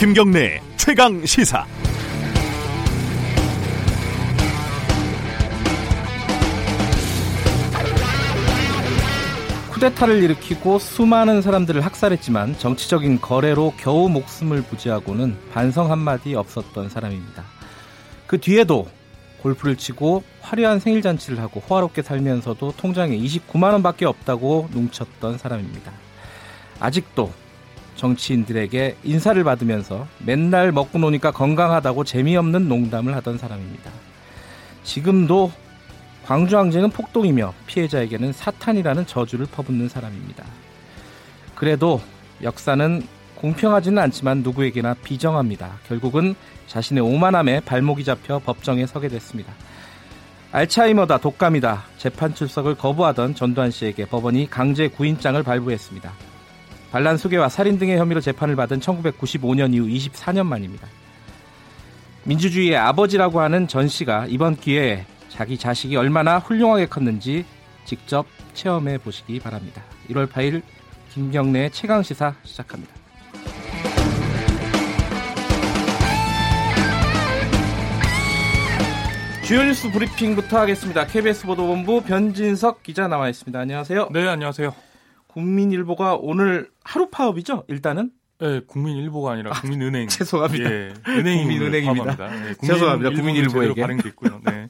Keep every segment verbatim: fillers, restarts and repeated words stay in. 김경래 최강 시사. 쿠데타를 일으키고 수많은 사람들을 학살했지만 정치적인 거래로 겨우 목숨을 부지하고는 반성 한마디 없었던 사람입니다. 그 뒤에도 골프를 치고 화려한 생일잔치를 하고 호화롭게 살면서도 통장에 이십구만 원밖에 없다고 농쳤던 사람입니다. 아직도 정치인들에게 인사를 받으면서 맨날 먹고 노니까 건강하다고 재미없는 농담을 하던 사람입니다. 지금도 광주항쟁은 폭동이며 피해자에게는 사탄이라는 저주를 퍼붓는 사람입니다. 그래도 역사는 공평하지는 않지만 누구에게나 비정합니다. 결국은 자신의 오만함에 발목이 잡혀 법정에 서게 됐습니다. 알츠하이머다, 독감이다, 재판 출석을 거부하던 전두환 씨에게 법원이 강제 구인장을 발부했습니다. 반란 수괴와 살인 등의 혐의로 재판을 받은 천구백구십오년 이후 이십사년 만입니다. 민주주의의 아버지라고 하는 전 씨가 이번 기회에 자기 자식이 얼마나 훌륭하게 컸는지 직접 체험해 보시기 바랍니다. 일월 팔일 김경래의 최강시사 시작합니다. 주요 뉴스 브리핑부터 하겠습니다. 케이비에스 보도본부 변진석 기자 나와 있습니다. 안녕하세요. 네, 안녕하세요. 국민일보가 오늘 하루 파업이죠? 일단은? 네, 국민일보가 아니라 국민은행. 아, 죄송합니다. 예, 국민은행입니다. 네, 국민 죄송합니다. 국민일보에게. 발행됐고요. 네.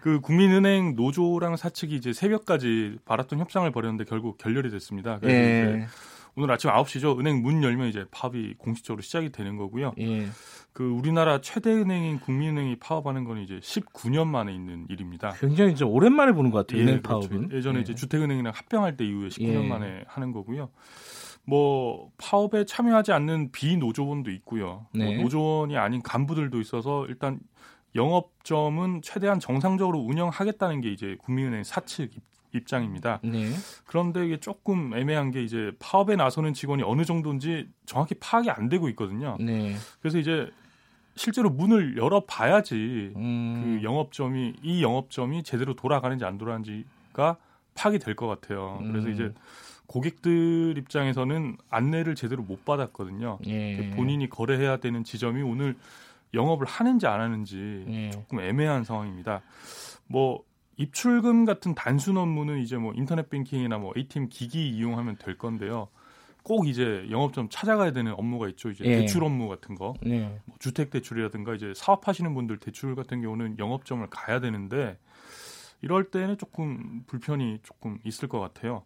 그 국민은행 노조랑 사측이 이제 새벽까지 바랐던 협상을 벌였는데 결국 결렬이 됐습니다. 그래서 예. 이제 오늘 아침 아홉 시죠. 은행 문 열면 이제 파업이 공식적으로 시작이 되는 거고요. 예. 그 우리나라 최대 은행인 국민은행이 파업하는 건 이제 십구년 만에 있는 일입니다. 굉장히 이제 오랜만에 보는 것 같아요. 예, 은행 파업은. 그렇죠. 예전에 예. 이제 주택은행이랑 합병할 때 이후에 십구 년 예. 만에 하는 거고요. 뭐 파업에 참여하지 않는 비노조원도 있고요. 네. 뭐 노조원이 아닌 간부들도 있어서 일단 영업점은 최대한 정상적으로 운영하겠다는 게 이제 국민은행 사측 입장입니다. 네. 그런데 이게 조금 애매한 게 이제 파업에 나서는 직원이 어느 정도인지 정확히 파악이 안 되고 있거든요. 네. 그래서 이제 실제로 문을 열어봐야지 음. 그 영업점이 이 영업점이 제대로 돌아가는지 안 돌아가는지가 파악이 될 것 같아요. 그래서 음. 이제 고객들 입장에서는 안내를 제대로 못 받았거든요. 예. 본인이 거래해야 되는 지점이 오늘 영업을 하는지 안 하는지 예. 조금 애매한 상황입니다. 뭐 입출금 같은 단순 업무는 이제 뭐 인터넷 뱅킹이나 뭐 에이티엠 기기 이용하면 될 건데요. 꼭 이제 영업점 찾아가야 되는 업무가 있죠. 이제 예. 대출 업무 같은 거, 예. 뭐 주택 대출이라든가 이제 사업하시는 분들 대출 같은 경우는 영업점을 가야 되는데 이럴 때는 조금 불편이 조금 있을 것 같아요.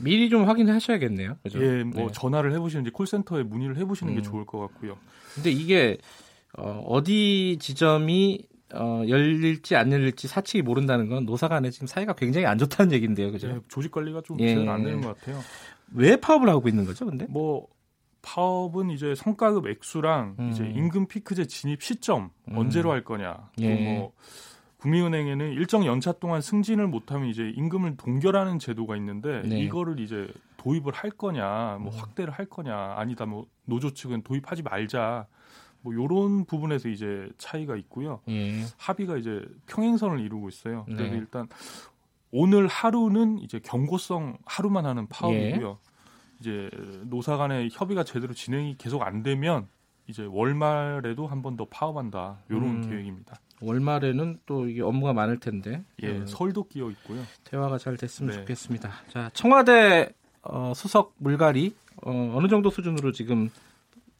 미리 좀 확인하셔야겠네요. 그죠? 예, 뭐 네. 전화를 해보시는지 콜센터에 문의를 해보시는 음. 게 좋을 것 같고요. 근데 이게 어, 어디 지점이 어, 열릴지 안 열릴지 사측이 모른다는 건 노사간에 지금 사이가 굉장히 안 좋다는 얘기인데요, 그죠? 예, 조직 관리가 좀 예. 제대로 안 되는 것 같아요. 왜 파업을 하고 있는 거죠, 근데? 뭐 파업은 이제 성과급 액수랑 음. 이제 임금 피크제 진입 시점 음. 언제로 할 거냐, 예. 또 뭐. 국민은행에는 일정 연차 동안 승진을 못하면 이제 임금을 동결하는 제도가 있는데 네. 이거를 이제 도입을 할 거냐, 뭐 확대를 할 거냐, 아니다 뭐 노조 측은 도입하지 말자, 뭐 이런 부분에서 이제 차이가 있고요. 예. 합의가 이제 평행선을 이루고 있어요. 그래서 네. 일단 오늘 하루는 이제 경고성 하루만 하는 파업이고요. 예. 이제 노사 간의 협의가 제대로 진행이 계속 안 되면 이제 월말에도 한 번 더 파업한다. 이런 음. 계획입니다. 월말에는 또 이게 업무가 많을 텐데 예, 설도 끼어 있고요. 대화가 잘 됐으면 네. 좋겠습니다. 자, 청와대 어, 수석 물갈이 어, 어느 정도 수준으로 지금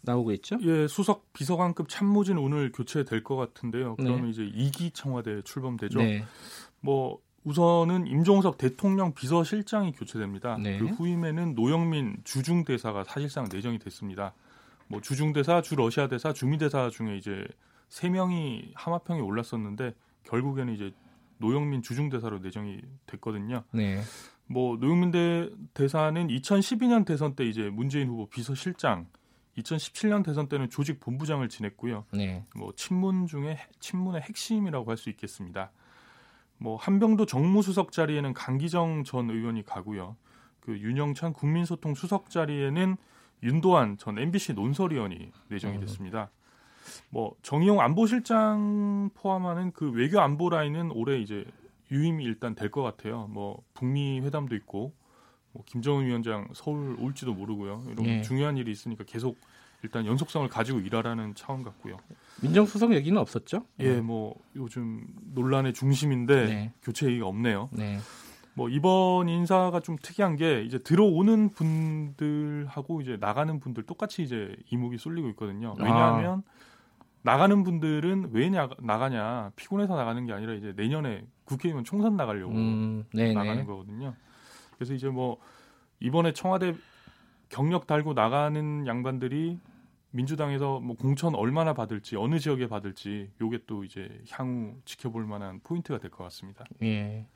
나오고 있죠? 예, 수석 비서관급 참모진 오늘 교체될 것 같은데요. 그러면 네. 이제 이기 청와대 출범되죠. 네. 뭐 우선은 임종석 대통령 비서실장이 교체됩니다. 네. 그 후임에는 노영민 주중대사가 사실상 내정이 됐습니다. 뭐 주중대사, 주러시아대사, 주미대사 중에 이제 세 명이 하마평에 올랐었는데 결국에는 이제 노영민 주중대사로 내정이 됐거든요. 네. 뭐 노영민 대, 대사는 이천십이년 대선 때 이제 문재인 후보 비서실장, 이천십칠년 대선 때는 조직 본부장을 지냈고요. 네. 뭐 친문 중에 친문의 핵심이라고 할 수 있겠습니다. 뭐 한병도 정무수석 자리에는 강기정 전 의원이 가고요. 그 윤영찬 국민소통 수석 자리에는 윤도한 전 엠비씨 논설위원이 내정이 됐습니다. 뭐 정의용 안보실장 포함하는 그 외교 안보 라인은 올해 이제 유임이 일단 될 것 같아요. 뭐 북미 회담도 있고 뭐 김정은 위원장 서울 올지도 모르고요. 이런 예. 중요한 일이 있으니까 계속 일단 연속성을 가지고 일하라는 차원 같고요. 민정수석 얘기는 없었죠? 예, 뭐 요즘 논란의 중심인데 네. 교체 얘기가 없네요. 네. 뭐 이번 인사가 좀 특이한 게 이제 들어오는 분들하고 이제 나가는 분들 똑같이 이제 이목이 쏠리고 있거든요. 왜냐하면 아. 나가는 분들은 왜 나가냐, 피곤해서 나가는 게 아니라 이제 내년에 국회의원 총선 나가려고 음, 나가는 거거든요. 그래서 이제 뭐 이번에 청와대 경력 달고 나가는 양반들이 민주당에서 뭐 공천 얼마나 받을지, 어느 지역에 받을지, 요게 또 이제 향후 지켜볼 만한 포인트가 될 것 같습니다. 예.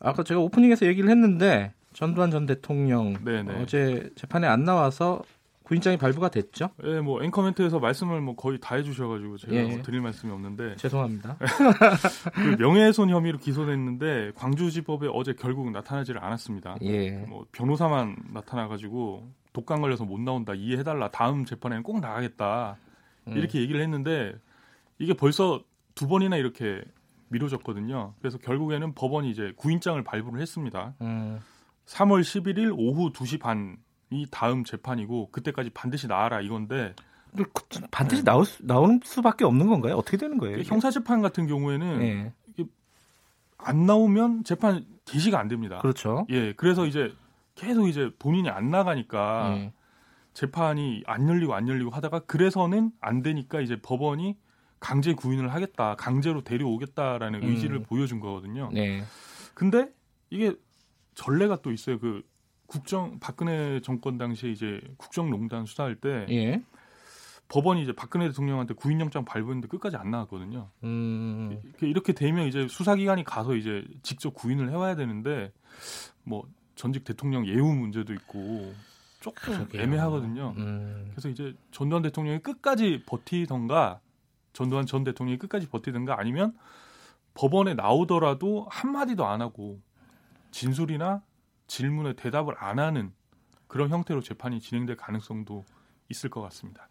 아까 제가 오프닝에서 얘기를 했는데 전두환 전 대통령 네네. 어제 재판에 안 나와서 구인장이 발부가 됐죠? 예, 뭐 앵커멘트에서 말씀을 뭐 거의 다 해주셔가지고 제가 예. 뭐 드릴 말씀이 없는데 죄송합니다. 그 명예훼손 혐의로 기소됐는데 광주지법에 어제 결국 나타나지를 않았습니다. 예. 뭐 변호사만 나타나가지고 독감 걸려서 못 나온다, 이해해달라, 다음 재판에는 꼭 나가겠다 음. 이렇게 얘기를 했는데 이게 벌써 두 번이나 이렇게 미뤄졌거든요. 그래서 결국에는 법원이 이제 구인장을 발부를 했습니다. 음. 삼월 십일일 오후 두 시 반이 다음 재판이고 그때까지 반드시 나와라 이건데 반드시 네. 나올 수, 나오는 수밖에 없는 건가요? 어떻게 되는 거예요? 형사재판 같은 경우에는 네. 이게 안 나오면 재판 개시가 안 됩니다. 그렇죠. 예, 그래서 이제 계속 이제 본인이 안 나가니까 네. 재판이 안 열리고 안 열리고 하다가 그래서는 안 되니까 이제 법원이 강제 구인을 하겠다, 강제로 데려오겠다라는 음. 의지를 보여준 거거든요. 네. 근데 이게 전례가 또 있어요. 그 국정 박근혜 정권 당시에 이제 국정농단 수사할 때 예. 법원이 이제 박근혜 대통령한테 구인영장 발부했는데 끝까지 안 나왔거든요. 음. 이렇게 되면 이제 수사기관이 가서 이제 직접 구인을 해와야 되는데 뭐 전직 대통령 예우 문제도 있고. 조금 그러게요. 애매하거든요. 음. 그래서 이제 전두환 대통령이 끝까지 버티던가 전두환 전 대통령이 끝까지 버티든가 아니면 법원에 나오더라도 한마디도 안 하고 진술이나 질문에 대답을 안 하는 그런 형태로 재판이 진행될 가능성도 있을 것 같습니다.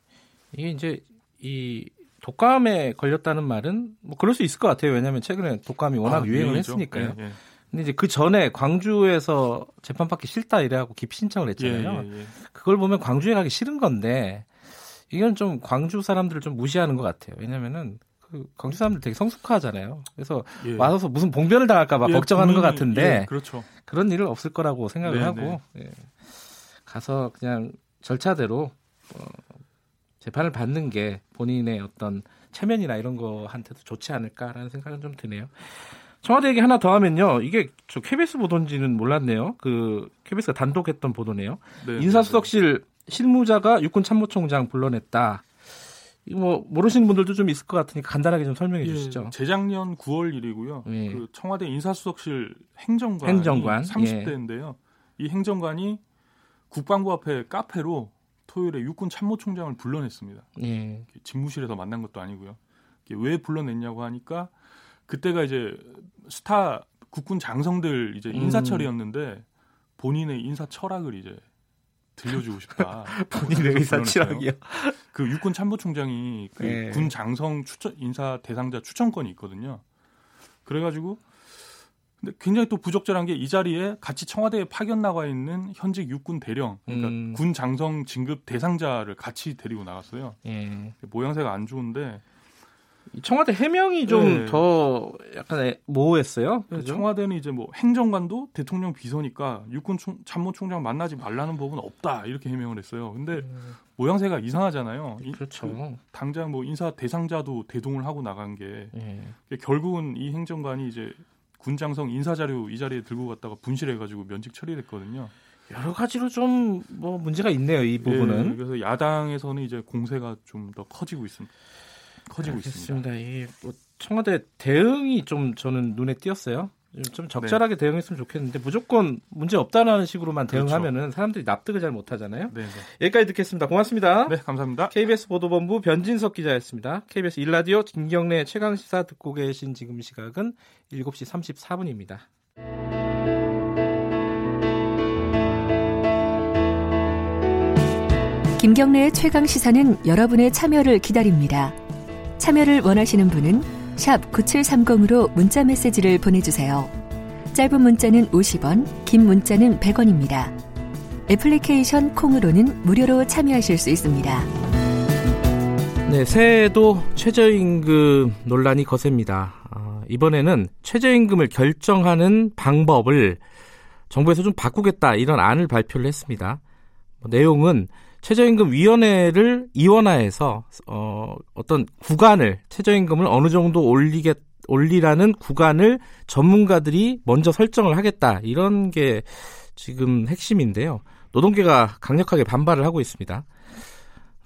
이게 이제 이 독감에 걸렸다는 말은 뭐 그럴 수 있을 것 같아요. 왜냐하면 최근에 독감이 워낙 아, 유행을 유행이죠. 했으니까요. 예, 예. 근데 이제 그 전에 광주에서 재판받기 싫다 이래갖고 기피 신청을 했잖아요. 예, 예, 예. 그걸 보면 광주에 가기 싫은 건데 이건 좀 광주 사람들을 좀 무시하는 것 같아요. 왜냐면은 그 광주 사람들 되게 성숙하잖아요. 그래서 예. 와서 무슨 봉변을 당할까 봐 예, 걱정하는 본인이, 것 같은데 예, 그렇죠. 그런 일은 없을 거라고 생각을 네, 하고 네. 예. 가서 그냥 절차대로 어, 재판을 받는 게 본인의 어떤 체면이나 이런 거한테도 좋지 않을까라는 생각은 좀 드네요. 청와대 얘기 하나 더 하면요. 이게 저 케이비에스 보도인지는 몰랐네요. 그 케이비에스가 단독했던 보도네요. 네, 인사수석실 네. 실무자가 육군참모총장 불러냈다. 뭐 모르시는 분들도 좀 있을 것 같으니 간단하게 좀 설명해 예, 주시죠. 재작년 구월 일이고요. 예. 그 청와대 인사수석실 행정관이 행정관 삼십 대인데요. 예. 이 행정관이 국방부 앞에 카페로 토요일에 육군참모총장을 불러냈습니다. 예. 집무실에서 만난 것도 아니고요. 왜 불러냈냐고 하니까 그때가 이제 스타 국군 장성들 이제 인사철이었는데 음. 본인의 인사 철학을 이제 들려주고 싶다. 본인의 인사 철학이요. 그 육군 참모총장이 그 네. 군 장성 추천 인사 대상자 추천권이 있거든요. 그래가지고 근데 굉장히 또 부적절한 게 이 자리에 같이 청와대에 파견 나가 있는 현직 육군 대령, 그러니까 음. 군 장성 진급 대상자를 같이 데리고 나갔어요. 네. 모양새가 안 좋은데. 청와대 해명이 좀 더 네. 약간 모호했어요. 그렇죠? 청와대는 이제 뭐 행정관도 대통령 비서니까 육군 총, 참모총장 만나지 말라는 법은 없다 이렇게 해명을 했어요. 근데 음. 모양새가 이상하잖아요. 그렇죠. 그, 당장 뭐 인사 대상자도 대동을 하고 나간 게 예. 결국은 이 행정관이 이제 군장성 인사 자료 이 자리에 들고 갔다가 분실해가지고 면직 처리됐거든요. 여러 가지로 좀 뭐 문제가 있네요. 이 부분은. 예, 그래서 야당에서는 이제 공세가 좀 더 커지고 있습니다. 커지고 알겠습니다. 있습니다. 이 청와대 대응이 좀 저는 눈에 띄었어요. 좀 적절하게 네. 대응했으면 좋겠는데 무조건 문제 없다라는 식으로만 대응하면은 그렇죠. 사람들이 납득을 잘 못하잖아요. 네, 네. 여기까지 듣겠습니다. 고맙습니다. 네, 감사합니다. 케이비에스 보도본부 변진석 기자였습니다. 케이비에스 일 라디오 김경래 최강시사 듣고 계신 지금 시각은 일곱 시 삼십사 분입니다. 김경래의 최강시사는 여러분의 참여를 기다립니다. 참여를 원하시는 분은 샵 구칠삼공으로 문자 메시지를 보내주세요. 짧은 문자는 오십 원, 긴 문자는 백 원입니다. 애플리케이션 콩으로는 무료로 참여하실 수 있습니다. 네, 새해에도 최저임금 논란이 거셉니다. 아, 이번에는 최저임금을 결정하는 방법을 정부에서 좀 바꾸겠다 이런 안을 발표를 했습니다. 내용은 최저임금위원회를 이원화해서 어, 어떤 구간을, 최저임금을 어느 정도 올리겠, 올리라는 구간을 전문가들이 먼저 설정을 하겠다, 이런 게 지금 핵심인데요. 노동계가 강력하게 반발을 하고 있습니다.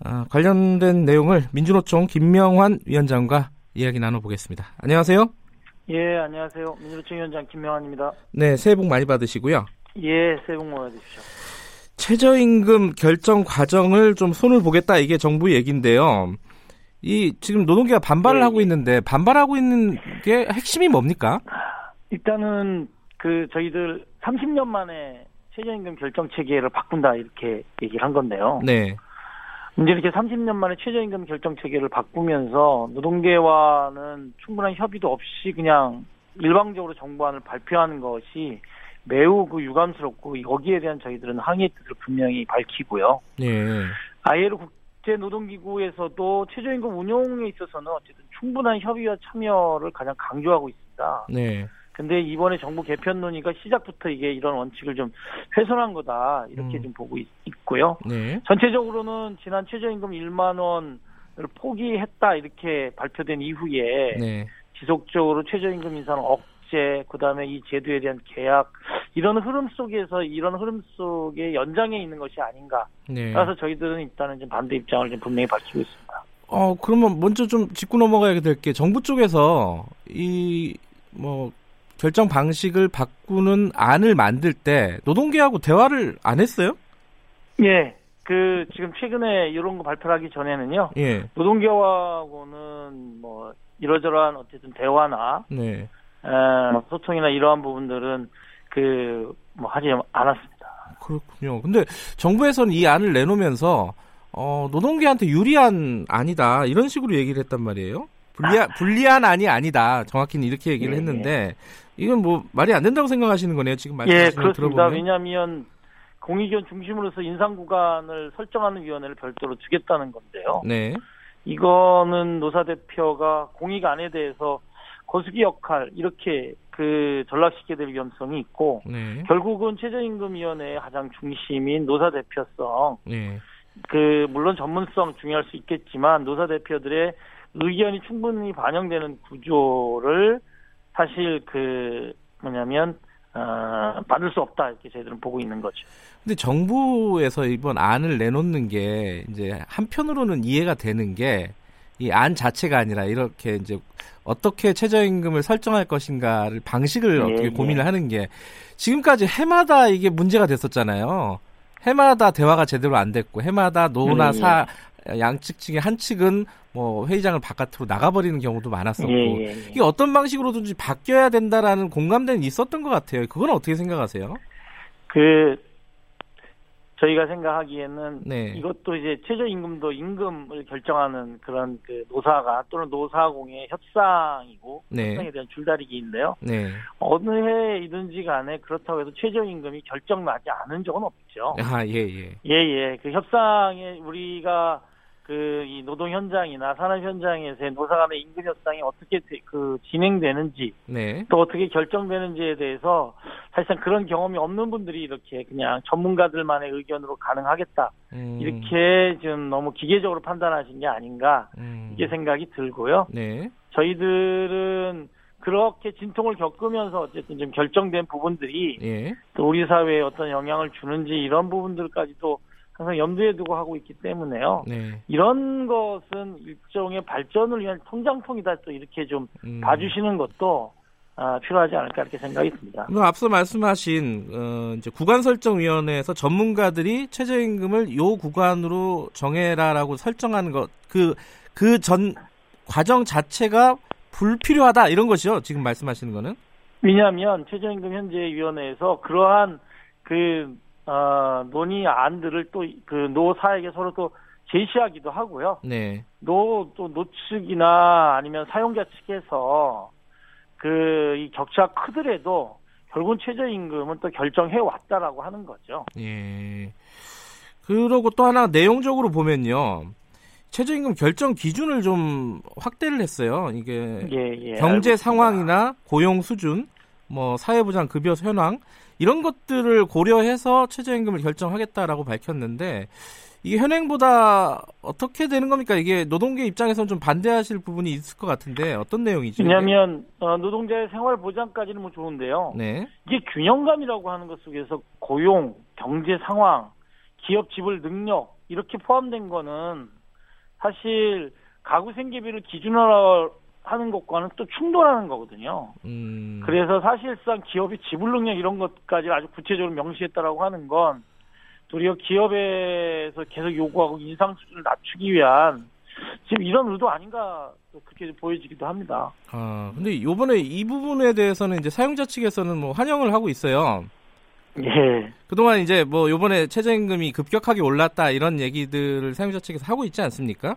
아, 관련된 내용을 민주노총 김명환 위원장과 이야기 나눠보겠습니다. 안녕하세요. 예, 안녕하세요. 민주노총 위원장 김명환입니다. 네, 새해 복 많이 받으시고요. 예, 새해 복 많이 받으십시오. 최저임금 결정 과정을 좀 손을 보겠다, 이게 정부 얘기인데요. 이 지금 노동계가 반발을 네. 하고 있는데, 반발하고 있는 게 핵심이 뭡니까? 일단은 그 저희들 삼십 년 만에 최저임금 결정 체계를 바꾼다 이렇게 얘기를 한 건데요. 네. 이제 이렇게 삼십 년 만에 최저임금 결정 체계를 바꾸면서 노동계와는 충분한 협의도 없이 그냥 일방적으로 정부안을 발표하는 것이 매우 그 유감스럽고, 여기에 대한 저희들은 항의의 뜻을 분명히 밝히고요. 네. 아이엘오 국제노동기구에서도 최저임금 운용에 있어서는 어쨌든 충분한 협의와 참여를 가장 강조하고 있습니다. 네. 근데 이번에 정부 개편 논의가 시작부터 이게 이런 원칙을 좀 훼손한 거다, 이렇게 음. 좀 보고 있, 있고요. 네. 전체적으로는 지난 최저임금 일만 원을 포기했다 이렇게 발표된 이후에 네. 지속적으로 최저임금 인상을 억제, 그다음에 이 제도에 대한 계약, 이런 흐름 속에서 이런 흐름 속에 연장해 있는 것이 아닌가. 네. 따라서 저희들은 일단은 좀 반대 입장을 좀 분명히 밝히고 있습니다. 어 그러면 먼저 좀 짚고 넘어가야 될 게, 정부 쪽에서 이 뭐 결정 방식을 바꾸는 안을 만들 때 노동계하고 대화를 안 했어요? 예. 그 지금 최근에 이런 거 발표하기 전에는요. 예. 노동계하고는 뭐 이러저러한 어쨌든 대화나 네. 에, 소통이나 이러한 부분들은 그 뭐 하지 않았습니다. 그렇군요. 근데 정부에서는 이 안을 내놓으면서 어, 노동계한테 유리한 안이다 이런 식으로 얘기를 했단 말이에요. 불리한, 불리한 안이 아니다. 정확히는 이렇게 얘기를 예, 했는데, 이건 뭐, 말이 안 된다고 생각하시는 거네요. 지금 말씀하시는 예, 걸 들어보면. 왜냐하면, 공익위원 중심으로서 인상 구간을 설정하는 위원회를 별도로 두겠다는 건데요. 네. 이거는 노사대표가 공익 안에 대해서 거수기 역할, 이렇게 그 전락시키게 될 위험성이 있고, 네. 결국은 최저임금위원회의 가장 중심인 노사대표성, 네. 그, 물론 전문성 중요할 수 있겠지만, 노사대표들의 의견이 충분히 반영되는 구조를 사실 그 뭐냐면 어, 받을 수 없다 이렇게 저희들은 보고 있는 거죠. 근데 정부에서 이번 안을 내놓는 게 이제 한편으로는 이해가 되는 게, 이 안 자체가 아니라 이렇게 이제 어떻게 최저임금을 설정할 것인가를 방식을 예, 어떻게 고민을 예. 하는 게, 지금까지 해마다 이게 문제가 됐었잖아요. 해마다 대화가 제대로 안 됐고, 해마다 노나 예, 사 예. 양측 중에 한 측은 뭐 회의장을 바깥으로 나가버리는 경우도 많았었고 예, 예, 예. 이게 어떤 방식으로든지 바뀌어야 된다라는 공감대는 있었던 것 같아요. 그건 어떻게 생각하세요? 그 저희가 생각하기에는 네. 이것도 이제 최저임금도 임금을 결정하는 그런 그 노사가 또는 노사공의 협상이고 네. 협상에 대한 줄다리기인데요. 네. 어느 해이든지 간에 그렇다고 해서 최저임금이 결정나지 않은 적은 없죠. 아, 예, 예. 예, 예. 그 협상에 우리가 그 이 노동 현장이나 산업 현장에서의 노사 간의 임금 협상이 어떻게 그 진행되는지 네. 또 어떻게 결정되는지에 대해서 사실상 그런 경험이 없는 분들이 이렇게 그냥 전문가들만의 의견으로 가능하겠다 음. 이렇게 지금 너무 기계적으로 판단하신 게 아닌가 음. 이게 생각이 들고요. 네. 저희들은 그렇게 진통을 겪으면서 어쨌든 좀 결정된 부분들이 예. 또 우리 사회에 어떤 영향을 주는지 이런 부분들까지도 항상 염두에 두고 하고 있기 때문에요. 네. 이런 것은 일종의 발전을 위한 통장통이다, 또 이렇게 좀 음. 봐주시는 것도 아, 필요하지 않을까 이렇게 생각이 듭니다. 앞서 말씀하신 어, 이제 구간설정위원회에서 전문가들이 최저임금을 요 구간으로 정해라라고 설정하는 것, 그, 그 전 과정 자체가 불필요하다 이런 것이요, 지금 말씀하시는 거는? 왜냐하면 최저임금 현재 위원회에서 그러한 그 어, 논의 안들을 또 그 노사에게 서로 또 제시하기도 하고요. 네. 노, 또 노측이나 아니면 사용자 측에서 그 이 격차가 크더라도 결국은 최저임금은 또 결정해 왔다라고 하는 거죠. 예. 그러고 또 하나 내용적으로 보면요. 최저임금 결정 기준을 좀 확대를 했어요. 이게 예, 예, 경제 알겠습니다. 상황이나 고용 수준, 뭐 사회보장 급여 현황 이런 것들을 고려해서 최저임금을 결정하겠다라고 밝혔는데 이게 현행보다 어떻게 되는 겁니까? 이게 노동계 입장에서는 좀 반대하실 부분이 있을 것 같은데 어떤 내용이죠? 왜냐하면 어, 노동자의 생활 보장까지는 뭐 좋은데요. 네. 이게 균형감이라고 하는 것 속에서 고용, 경제 상황, 기업 지불 능력 이렇게 포함된 거는 사실 가구 생계비를 기준으로 하는 것과는 또 충돌하는 거거든요. 음. 그래서 사실상 기업의 지불 능력 이런 것까지 아주 구체적으로 명시했다라고 하는 건 도리어 기업에서 계속 요구하고 인상 수준을 낮추기 위한 지금 이런 의도 아닌가 그렇게 보여지기도 합니다. 아, 근데 이번에 이 부분에 대해서는 이제 사용자 측에서는 뭐 환영을 하고 있어요. 예. 그동안 이제 뭐 요번에 최저임금이 급격하게 올랐다 이런 얘기들을 사용자 측에서 하고 있지 않습니까?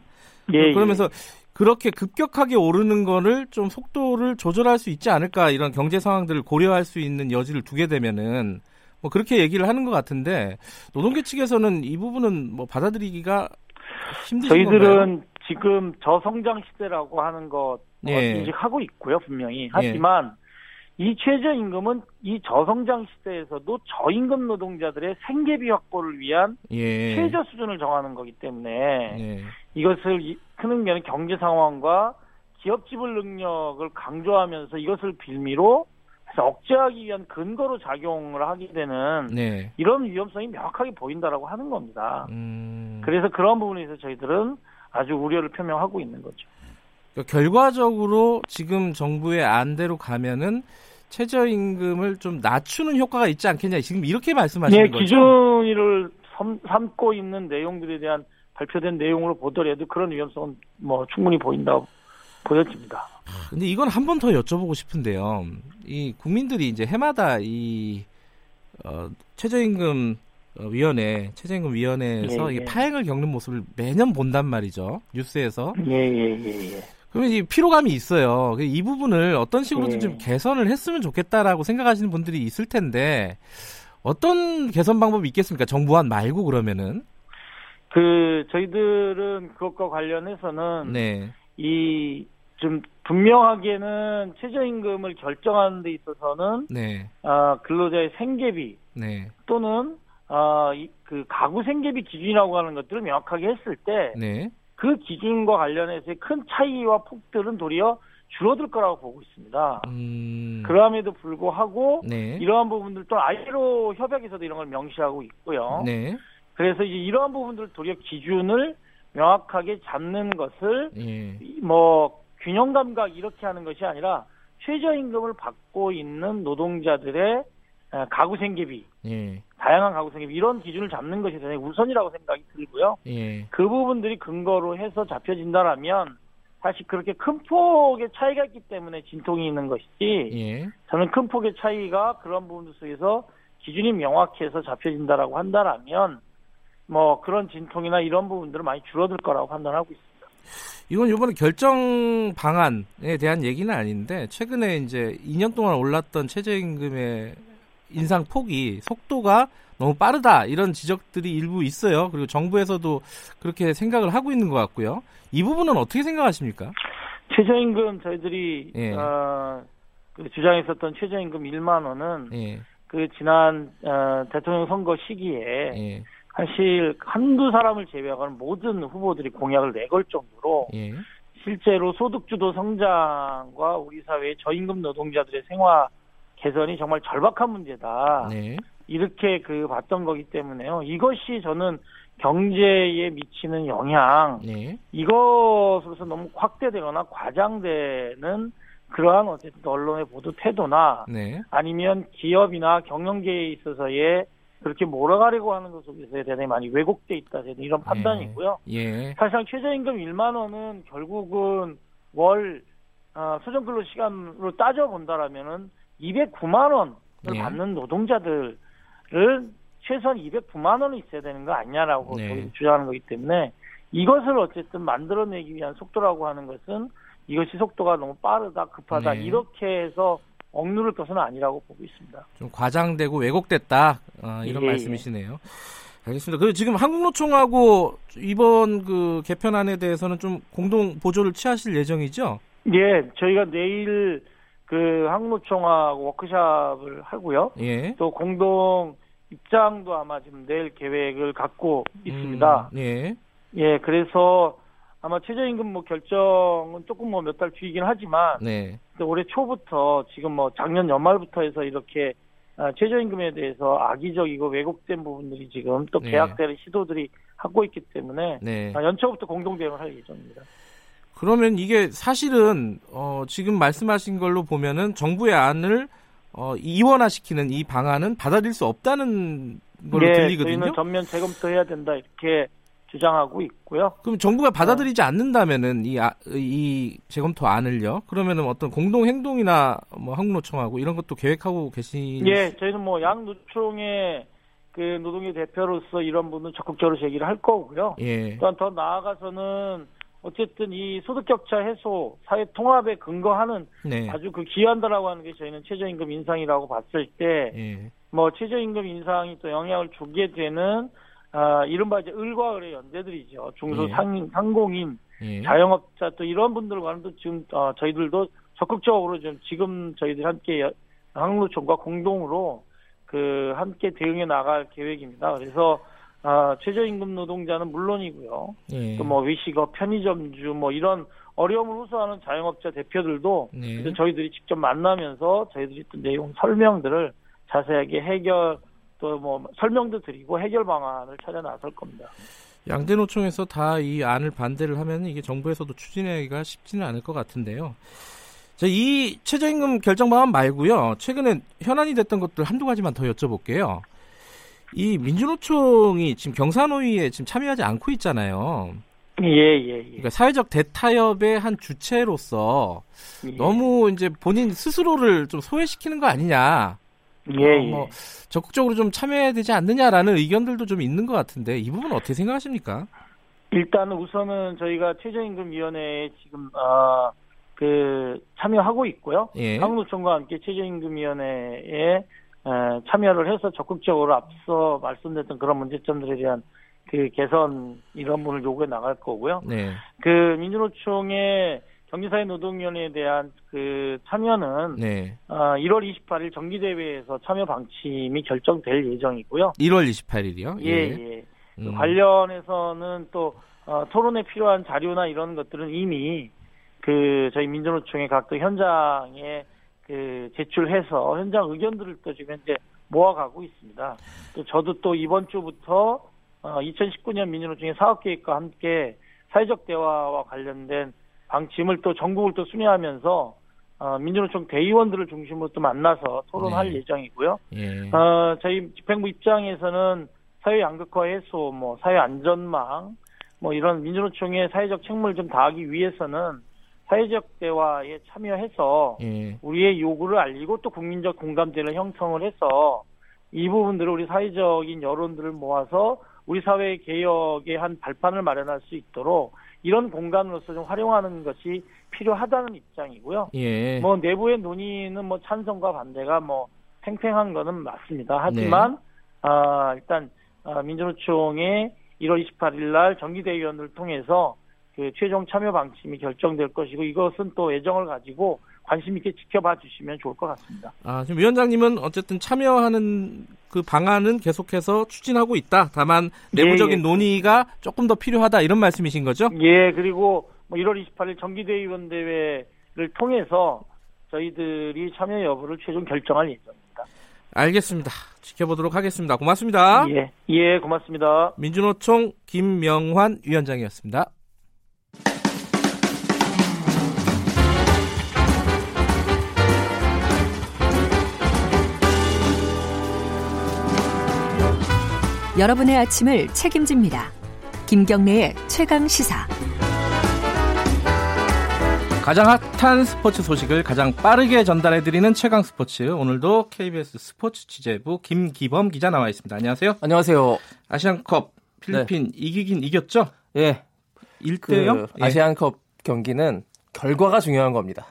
예. 그러면서 예. 그렇게 급격하게 오르는 거를 좀 속도를 조절할 수 있지 않을까 이런 경제 상황들을 고려할 수 있는 여지를 두게 되면은 뭐 그렇게 얘기를 하는 것 같은데 노동계 측에서는 이 부분은 뭐 받아들이기가 힘든 건가요? 저희들은 지금 저성장 시대라고 하는 것 예. 인식하고 있고요 분명히 하지만 예. 이 최저임금은 이 저성장 시대에서도 저임금 노동자들의 생계비 확보를 위한 예. 최저 수준을 정하는 거기 때문에 예. 이것을 큰 의미는 경제 상황과 기업 지불 능력을 강조하면서 이것을 빌미로 억제하기 위한 근거로 작용을 하게 되는 네. 이런 위험성이 명확하게 보인다라고 하는 겁니다. 음... 그래서 그런 부분에서 저희들은 아주 우려를 표명하고 있는 거죠. 그러니까 결과적으로 지금 정부의 안대로 가면은 최저임금을 좀 낮추는 효과가 있지 않겠냐. 지금 이렇게 말씀하시는 네, 거죠. 기준을 삼, 삼고 있는 내용들에 대한 발표된 내용으로 보더라도 그런 위험성은 뭐 충분히 보인다고 보여집니다. 근데 이건 한 번 더 여쭤보고 싶은데요. 이 국민들이 이제 해마다 이 어, 최저임금 위원회, 최저임금 위원회에서 예, 예. 파행을 겪는 모습을 매년 본단 말이죠. 뉴스에서. 예예예. 예, 예. 그러면 이제 피로감이 있어요. 이 부분을 어떤 식으로든 예. 좀 개선을 했으면 좋겠다라고 생각하시는 분들이 있을 텐데 어떤 개선 방법이 있겠습니까? 정부안 말고 그러면은. 그 저희들은 그것과 관련해서는 네. 이 좀 분명하게는 최저임금을 결정하는 데 있어서는 네. 어, 근로자의 생계비 네. 또는 어, 이, 그 가구 생계비 기준이라고 하는 것들을 명확하게 했을 때 네. 그 기준과 관련해서의 큰 차이와 폭들은 도리어 줄어들 거라고 보고 있습니다. 음... 그럼에도 불구하고 네. 이러한 부분들 또는 아일오 협약에서도 이런 걸 명시하고 있고요. 네. 그래서 이제 이러한 부분들을 도리어 기준을 명확하게 잡는 것을 예. 뭐 균형 감각 이렇게 하는 것이 아니라 최저임금을 받고 있는 노동자들의 가구 생계비, 예. 다양한 가구 생계비 이런 기준을 잡는 것이 저는 우선이라고 생각이 들고요. 예. 그 부분들이 근거로 해서 잡혀진다라면 사실 그렇게 큰 폭의 차이가 있기 때문에 진통이 있는 것이지 예. 저는 큰 폭의 차이가 그런 부분들 속에서 기준이 명확해서 잡혀진다라고 한다라면 뭐 그런 진통이나 이런 부분들은 많이 줄어들 거라고 판단하고 있습니다. 이건 이번에 결정 방안에 대한 얘기는 아닌데 최근에 이제 이 년 동안 올랐던 최저임금의 인상 폭이 속도가 너무 빠르다 이런 지적들이 일부 있어요. 그리고 정부에서도 그렇게 생각을 하고 있는 것 같고요. 이 부분은 어떻게 생각하십니까? 최저임금 저희들이 예. 어, 그 주장했었던 최저임금 일만 원은 예. 그 지난 어, 대통령 선거 시기에 예. 사실 한두 사람을 제외하고는 모든 후보들이 공약을 내걸 정도로 예. 실제로 소득주도 성장과 우리 사회의 저임금 노동자들의 생활 개선이 정말 절박한 문제다. 네. 이렇게 그 봤던 거기 때문에요. 이것이 저는 경제에 미치는 영향, 네. 이것으로서 너무 확대되거나 과장되는 그러한 어쨌든 언론의 보도 태도나 네. 아니면 기업이나 경영계에 있어서의 그렇게 몰아가려고 하는 것 속에서 대단히 많이 왜곡돼 있다 이런 판단이고요. 예, 예. 사실상 최저임금 일만 원은 결국은 월 어, 수정근로 시간으로 따져본다라면은 이백구만 원을 예. 받는 노동자들을 최소한 이백구만 원이 있어야 되는 거 아니냐라고 네. 주장하는 거기 때문에 이것을 어쨌든 만들어내기 위한 속도라고 하는 것은 이것이 속도가 너무 빠르다, 급하다 네. 이렇게 해서 억누를 것은 아니라고 보고 있습니다. 좀 과장되고 왜곡됐다 어, 이런 예, 말씀이시네요. 예. 알겠습니다. 그리고 지금 한국노총하고 이번 그 개편안에 대해서는 좀 공동 보조를 취하실 예정이죠? 예, 저희가 내일 그 한국노총하고 워크숍을 하고요. 예. 또 공동 입장도 아마 지금 내일 계획을 갖고 있습니다. 음, 예. 예, 그래서 아마 최저임금 뭐 결정은 조금 뭐 몇 달 뒤이긴 하지만, 네. 올해 초부터 지금 뭐 작년 연말부터 해서 이렇게 최저임금에 대해서 악의적이고 왜곡된 부분들이 지금 또 계약되는 네. 시도들이 하고 있기 때문에 네. 연초부터 공동 대응을 할 예정입니다. 그러면 이게 사실은 어, 지금 말씀하신 걸로 보면은 정부의 안을 어, 이원화시키는 이 방안은 받아들일 수 없다는 걸로 네, 들리거든요. 저희는 전면 재검토해야 된다 이렇게 주장하고 있고요. 그럼 정부가 받아들이지 어. 않는다면은 이, 아, 이 재검토 안을요. 그러면은 어떤 공동 행동이나 뭐 한국노총하고 이런 것도 계획하고 계신? 예, 저희는 뭐 양노총의 그 노동의 대표로서 이런 부분은 적극적으로 제기를 할 거고요. 예. 또한 더 나아가서는 어쨌든 이 소득 격차 해소, 사회 통합에 근거하는 네. 아주 그 기여한다라고 하는 게 저희는 최저임금 인상이라고 봤을 때, 예. 뭐 최저임금 인상이 또 영향을 주게 되는. 아, 이른바 이제 을과 을의 연대들이죠. 중소 상인, 예. 상공인, 예. 자영업자 또 이런 분들과는 또 지금 어, 저희들도 적극적으로 좀 지금 저희들 함께 한국노총과 공동으로 그 함께 대응해 나갈 계획입니다. 그래서 아, 최저임금 노동자는 물론이고요. 예. 또 뭐 외식업, 편의점주 뭐 이런 어려움을 호소하는 자영업자 대표들도 예. 저희들이 직접 만나면서 저희들이 또 내용 설명들을 자세하게 해결. 또 뭐 설명도 드리고 해결 방안을 찾아 나설 겁니다. 양대 노총에서 다 이 안을 반대를 하면 이게 정부에서도 추진하기가 쉽지는 않을 것 같은데요. 자, 이 최저임금 결정 방안 말고요. 최근에 현안이 됐던 것들 한두 가지만 더 여쭤볼게요. 이 민주노총이 지금 경사노위에 지금 참여하지 않고 있잖아요. 예예예. 예, 예. 그러니까 사회적 대타협의 한 주체로서 예. 너무 이제 본인 스스로를 좀 소외시키는 거 아니냐. 예, 예. 뭐 적극적으로 좀 참여해야 되지 않느냐라는 의견들도 좀 있는 것 같은데 이 부분 어떻게 생각하십니까? 일단은 우선은 저희가 최저임금위원회에 지금 아, 그 참여하고 있고요. 예. 한국노총과 함께 최저임금위원회에 에, 참여를 해서 적극적으로 앞서 말씀드렸던 그런 문제점들에 대한 그 개선 이런 부분을 요구해 나갈 거고요. 네. 그 민주노총의 경제사회노동위원회에 대한 그 참여는 네. 어, 일월 이십팔일 정기대회에서 참여 방침이 결정될 예정이고요. 일월 이십팔일이요? 예, 예. 예. 음. 관련해서는 또 어, 토론에 필요한 자료나 이런 것들은 이미 그 저희 민주노총의 각 현장에 그 제출해서 현장 의견들을 또 지금 현재 모아가고 있습니다. 또 저도 또 이번 주부터 어, 이천십구년 민주노총의 사업계획과 함께 사회적 대화와 관련된 방침을 또 전국을 또 순회하면서 어, 민주노총 대의원들을 중심으로 또 만나서 토론할 네. 예정이고요. 예. 어, 저희 집행부 입장에서는 사회 양극화 해소, 뭐 사회 안전망, 뭐 이런 민주노총의 사회적 책무를 좀 다하기 위해서는 사회적 대화에 참여해서 예. 우리의 요구를 알리고 또 국민적 공감대를 형성을 해서 이 부분들을 우리 사회적인 여론들을 모아서 우리 사회 개혁의 한 발판을 마련할 수 있도록. 이런 공간으로서 좀 활용하는 것이 필요하다는 입장이고요. 예. 뭐 내부의 논의는 뭐 찬성과 반대가 뭐 팽팽한 거는 맞습니다. 하지만 네. 아, 일단 아, 민주노총의 일월 이십팔일 날 정기대의원을 통해서 그 최종 참여 방침이 결정될 것이고 이것은 또 애정을 가지고 관심 있게 지켜봐 주시면 좋을 것 같습니다. 아, 지금 위원장님은 어쨌든 참여하는 그 방안은 계속해서 추진하고 있다. 다만 내부적인 예, 예. 논의가 조금 더 필요하다 이런 말씀이신 거죠? 예. 그리고 뭐 일월 이십팔일 정기대의원 대회를 통해서 저희들이 참여 여부를 최종 결정할 예정입니다. 알겠습니다. 지켜보도록 하겠습니다. 고맙습니다. 예, 예, 고맙습니다. 민주노총 김명환 위원장이었습니다. 여러분의 아침을 책임집니다. 김경래의 최강 시사. 가장 핫한 스포츠 소식을 가장 빠르게 전달해드리는 최강 스포츠. 오늘도 케이비에스 스포츠 취재부 김기범 기자 나와 있습니다. 안녕하세요. 안녕하세요. 아시안컵 필리핀 네. 이기긴 이겼죠? 예. 일 대 영? 그 아시안컵 예. 경기는 결과가 중요한 겁니다.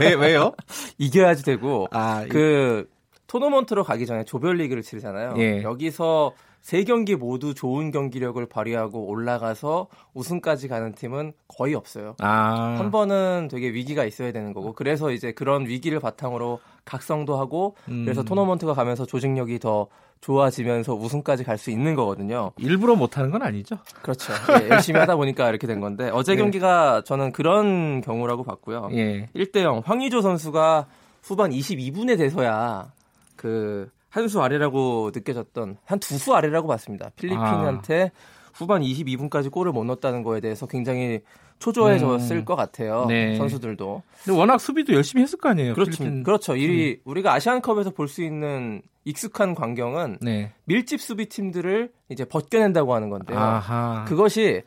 왜, 왜요? 이겨야지 되고. 아, 그... 토너먼트로 가기 전에 조별리그를 치르잖아요. 예. 여기서 세 경기 모두 좋은 경기력을 발휘하고 올라가서 우승까지 가는 팀은 거의 없어요. 아. 한 번은 되게 위기가 있어야 되는 거고, 그래서 이제 그런 위기를 바탕으로 각성도 하고, 음. 그래서 토너먼트가 가면서 조직력이 더 좋아지면서 우승까지 갈 수 있는 거거든요. 일부러 못하는 건 아니죠? 그렇죠. 예, 열심히 하다 보니까 이렇게 된 건데, 어제 경기가 예. 저는 그런 경우라고 봤고요. 예. 일 대 영 황의조 선수가 후반 이십이 분에 돼서야 그 한 수 아래라고 느껴졌던, 한 두 수 아래라고 봤습니다. 필리핀한테 아. 후반 이십이 분까지 골을 못 넣었다는 거에 대해서 굉장히 초조해졌을 음. 것 같아요. 네. 선수들도. 근데 워낙 수비도 열심히 했을 거 아니에요. 그렇죠. 필리핀. 그렇죠. 이, 음. 우리가 아시안컵에서 볼 수 있는 익숙한 광경은 네. 밀집 수비 팀들을 이제 벗겨낸다고 하는 건데요. 아하. 그것이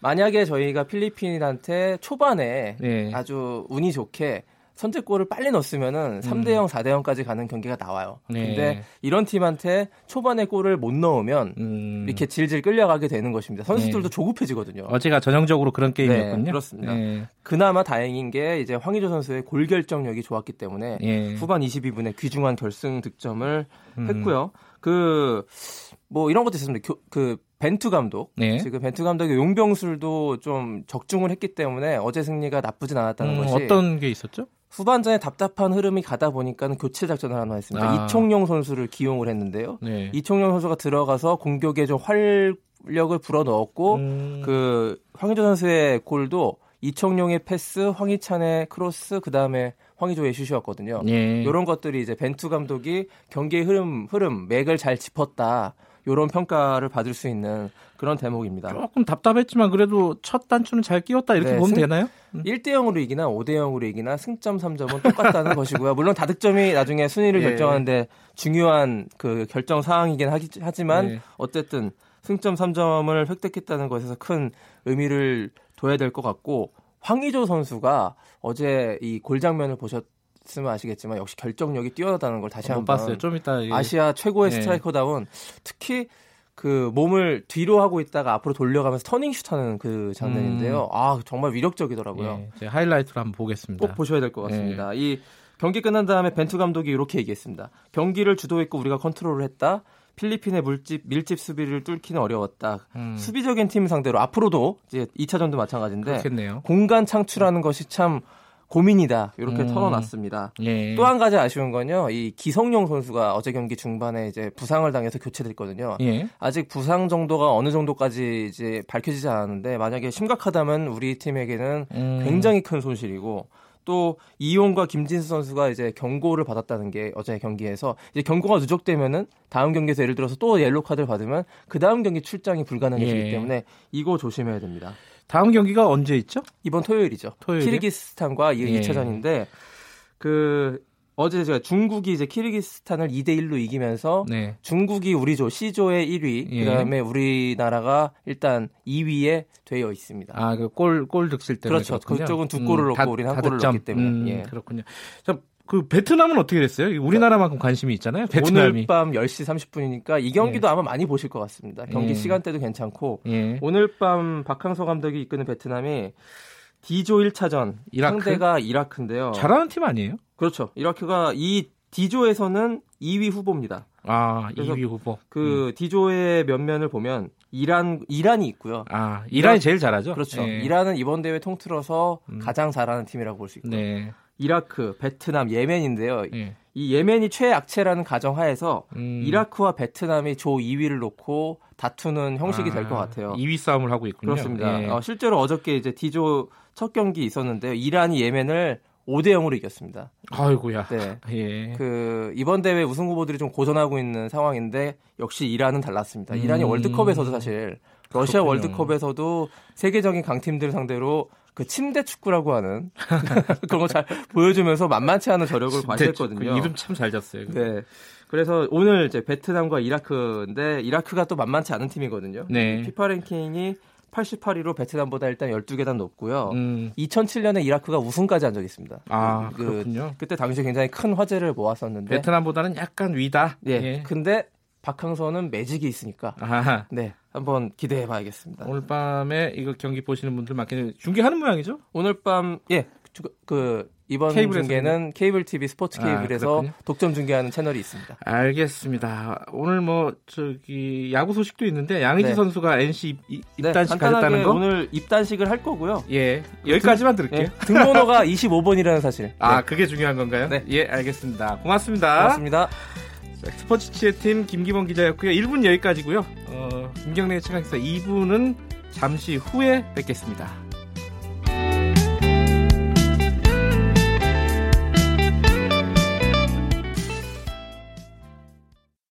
만약에 저희가 필리핀한테 초반에 네. 아주 운이 좋게 선제골을 빨리 넣었으면은 삼 대 영, 사 대 영까지 가는 경기가 나와요. 네. 근데 이런 팀한테 초반에 골을 못 넣으면 음. 이렇게 질질 끌려가게 되는 것입니다. 선수들도 네. 조급해지거든요. 어제가 전형적으로 그런 게임이었군요. 네, 그렇습니다. 네. 그나마 다행인 게 이제 황의조 선수의 골 결정력이 좋았기 때문에 네. 후반 이십이 분에 귀중한 결승 득점을 음. 했고요. 그 뭐 이런 것도 있었는데 그 벤투 감독 네. 지금 벤투 감독의 용병술도 좀 적중을 했기 때문에 어제 승리가 나쁘진 않았다는 음, 것이 어떤 게 있었죠? 후반전에 답답한 흐름이 가다 보니까는 교체 작전을 하나 했습니다. 아. 이청용 선수를 기용을 했는데요. 네. 이청용 선수가 들어가서 공격에 좀 활력을 불어넣었고 음. 그 황의조 선수의 골도 이청용의 패스, 황희찬의 크로스, 그 다음에 황의조의 슛이었거든요. 네. 이런 것들이 이제 벤투 감독이 경기의 흐름, 흐름, 맥을 잘 짚었다. 이런 평가를 받을 수 있는 그런 대목입니다. 조금 답답했지만 그래도 첫 단추는 잘 끼웠다 이렇게 네, 보면 승, 되나요? 일 대 영으로 이기나 오 대 영으로 이기나 승점 삼 점은 똑같다는 것이고요. 물론 다득점이 나중에 순위를 예. 결정하는데 중요한 그 결정 사항이긴 하지만 예. 어쨌든 승점 삼 점을 획득했다는 것에서 큰 의미를 둬야 될 것 같고, 황의조 선수가 어제 이 골 장면을 보셨 쓰면 아시겠지만 역시 결정력이 뛰어나다는 걸 다시 어, 한번 봤어요. 좀 이따 이... 아시아 최고의 네. 스트라이커다운, 특히 그 몸을 뒤로 하고 있다가 앞으로 돌려가면서 터닝슛하는 그 장면인데요. 음. 아 정말 위력적이더라고요. 네. 하이라이트로 한번 보겠습니다. 꼭 보셔야 될 것 같습니다. 네. 이 경기 끝난 다음에 벤투 감독이 이렇게 얘기했습니다. 경기를 주도했고 우리가 컨트롤을 했다. 필리핀의 물집, 밀집 수비를 뚫기는 어려웠다. 음. 수비적인 팀 상대로 앞으로도 이제 이 차전도 마찬가지인데 그렇겠네요. 공간 창출하는 것이 참 고민이다. 이렇게 음. 털어놨습니다. 예. 또 한 가지 아쉬운 건요. 이 기성용 선수가 어제 경기 중반에 이제 부상을 당해서 교체됐거든요. 예. 아직 부상 정도가 어느 정도까지 이제 밝혀지지 않았는데 만약에 심각하다면 우리 팀에게는 음. 굉장히 큰 손실이고, 또 이용과 김진수 선수가 이제 경고를 받았다는 게 어제 경기에서 이제 경고가 누적되면은 다음 경기에서 예를 들어서 또 옐로 카드를 받으면 그 다음 경기 출장이 불가능해지기 예. 때문에 이거 조심해야 됩니다. 다음 경기가 언제 있죠? 이번 토요일이죠. 토요일에? 키르기스탄과 예. 이 차전인데 그 어제 제가 중국이 이제 키르기스탄을 이 대 일로 이기면서 네. 중국이 우리 조 C조의 일 위, 예. 그다음에 우리나라가 일단 이 위에 되어 있습니다. 아, 그 골 골 득실 때문에 그렇죠. 그렇군요. 그쪽은 두 골을 음, 넣고 다, 우리는 한 골을 넣기 때문에 음, 예. 그렇군요. 참 그 베트남은 어떻게 됐어요? 우리나라만큼 관심이 있잖아요. 베트남이. 오늘 밤 열 시 삼십 분이니까 이 경기도 예. 아마 많이 보실 것 같습니다. 경기 예. 시간대도 괜찮고 예. 오늘 밤 박항서 감독이 이끄는 베트남이 D조 일 차전 이라크? 상대가 이라크인데요. 잘하는 팀 아니에요? 그렇죠. 이라크가 이 D조에서는 이 위 후보입니다. 아, 이 위 후보. 그 음. D조의 면면을 보면 이란, 이란이 있고요. 아, 이란이 이란, 제일 잘하죠? 그렇죠. 예. 이란은 이번 대회 통틀어서 음. 가장 잘하는 팀이라고 볼 수 있고요. 네. 이라크, 베트남, 예멘인데요. 예. 이 예멘이 최약체라는 가정하에서 음. 이라크와 베트남이 조 이 위를 놓고 다투는 형식이 아, 될 것 같아요. 이 위 싸움을 하고 있군요. 그렇습니다. 예. 어, 실제로 어저께 이제 D조 첫 경기 있었는데요. 이란이 예멘을 오 대 영으로 이겼습니다. 아이고야. 네. 예. 그 이번 대회 우승 후보들이 좀 고전하고 있는 상황인데 역시 이란은 달랐습니다. 음. 이란이 월드컵에서도 사실 러시아 그렇군요. 월드컵에서도 세계적인 강팀들 상대로 그 침대 축구라고 하는 그런 거 잘 보여주면서 만만치 않은 저력을 과시했거든요. 그 이름 참 잘 잤어요. 네. 그래서 오늘 이제 베트남과 이라크인데 이라크가 또 만만치 않은 팀이거든요. 네. 피파 랭킹이 팔십팔 위로 베트남보다 일단 열두 계단 높고요. 음. 이천칠 년에 이라크가 우승까지 한 적이 있습니다. 아, 그, 그렇군요. 그때 당시 굉장히 큰 화제를 모았었는데 베트남보다는 약간 위다. 네. 예. 근데 박항서는 매직이 있으니까. 아하. 네. 한번 기대해 봐야겠습니다. 오늘 밤에 이거 경기 보시는 분들 많겠네요. 중계하는 모양이죠? 오늘 밤 예. 그 이번 중계는 케이블 티비 스포츠 케이블에서 아, 독점 중계하는 채널이 있습니다. 알겠습니다. 오늘 뭐 저기 야구 소식도 있는데 양의지 네. 선수가 엔씨 입, 입단식 네, 가졌다는 거? 오늘 입단식을 할 거고요. 예, 여기까지만 들을게요. 네, 등번호가 이십오 번이라는 사실. 아, 네. 그게 중요한 건가요? 네. 예, 알겠습니다. 고맙습니다. 고맙습니다. 자, 스포츠 취재팀 김기범 기자였고요. 일 분 여기까지고요. 어, 김경래 최강시사 이 부는 잠시 후에 뵙겠습니다.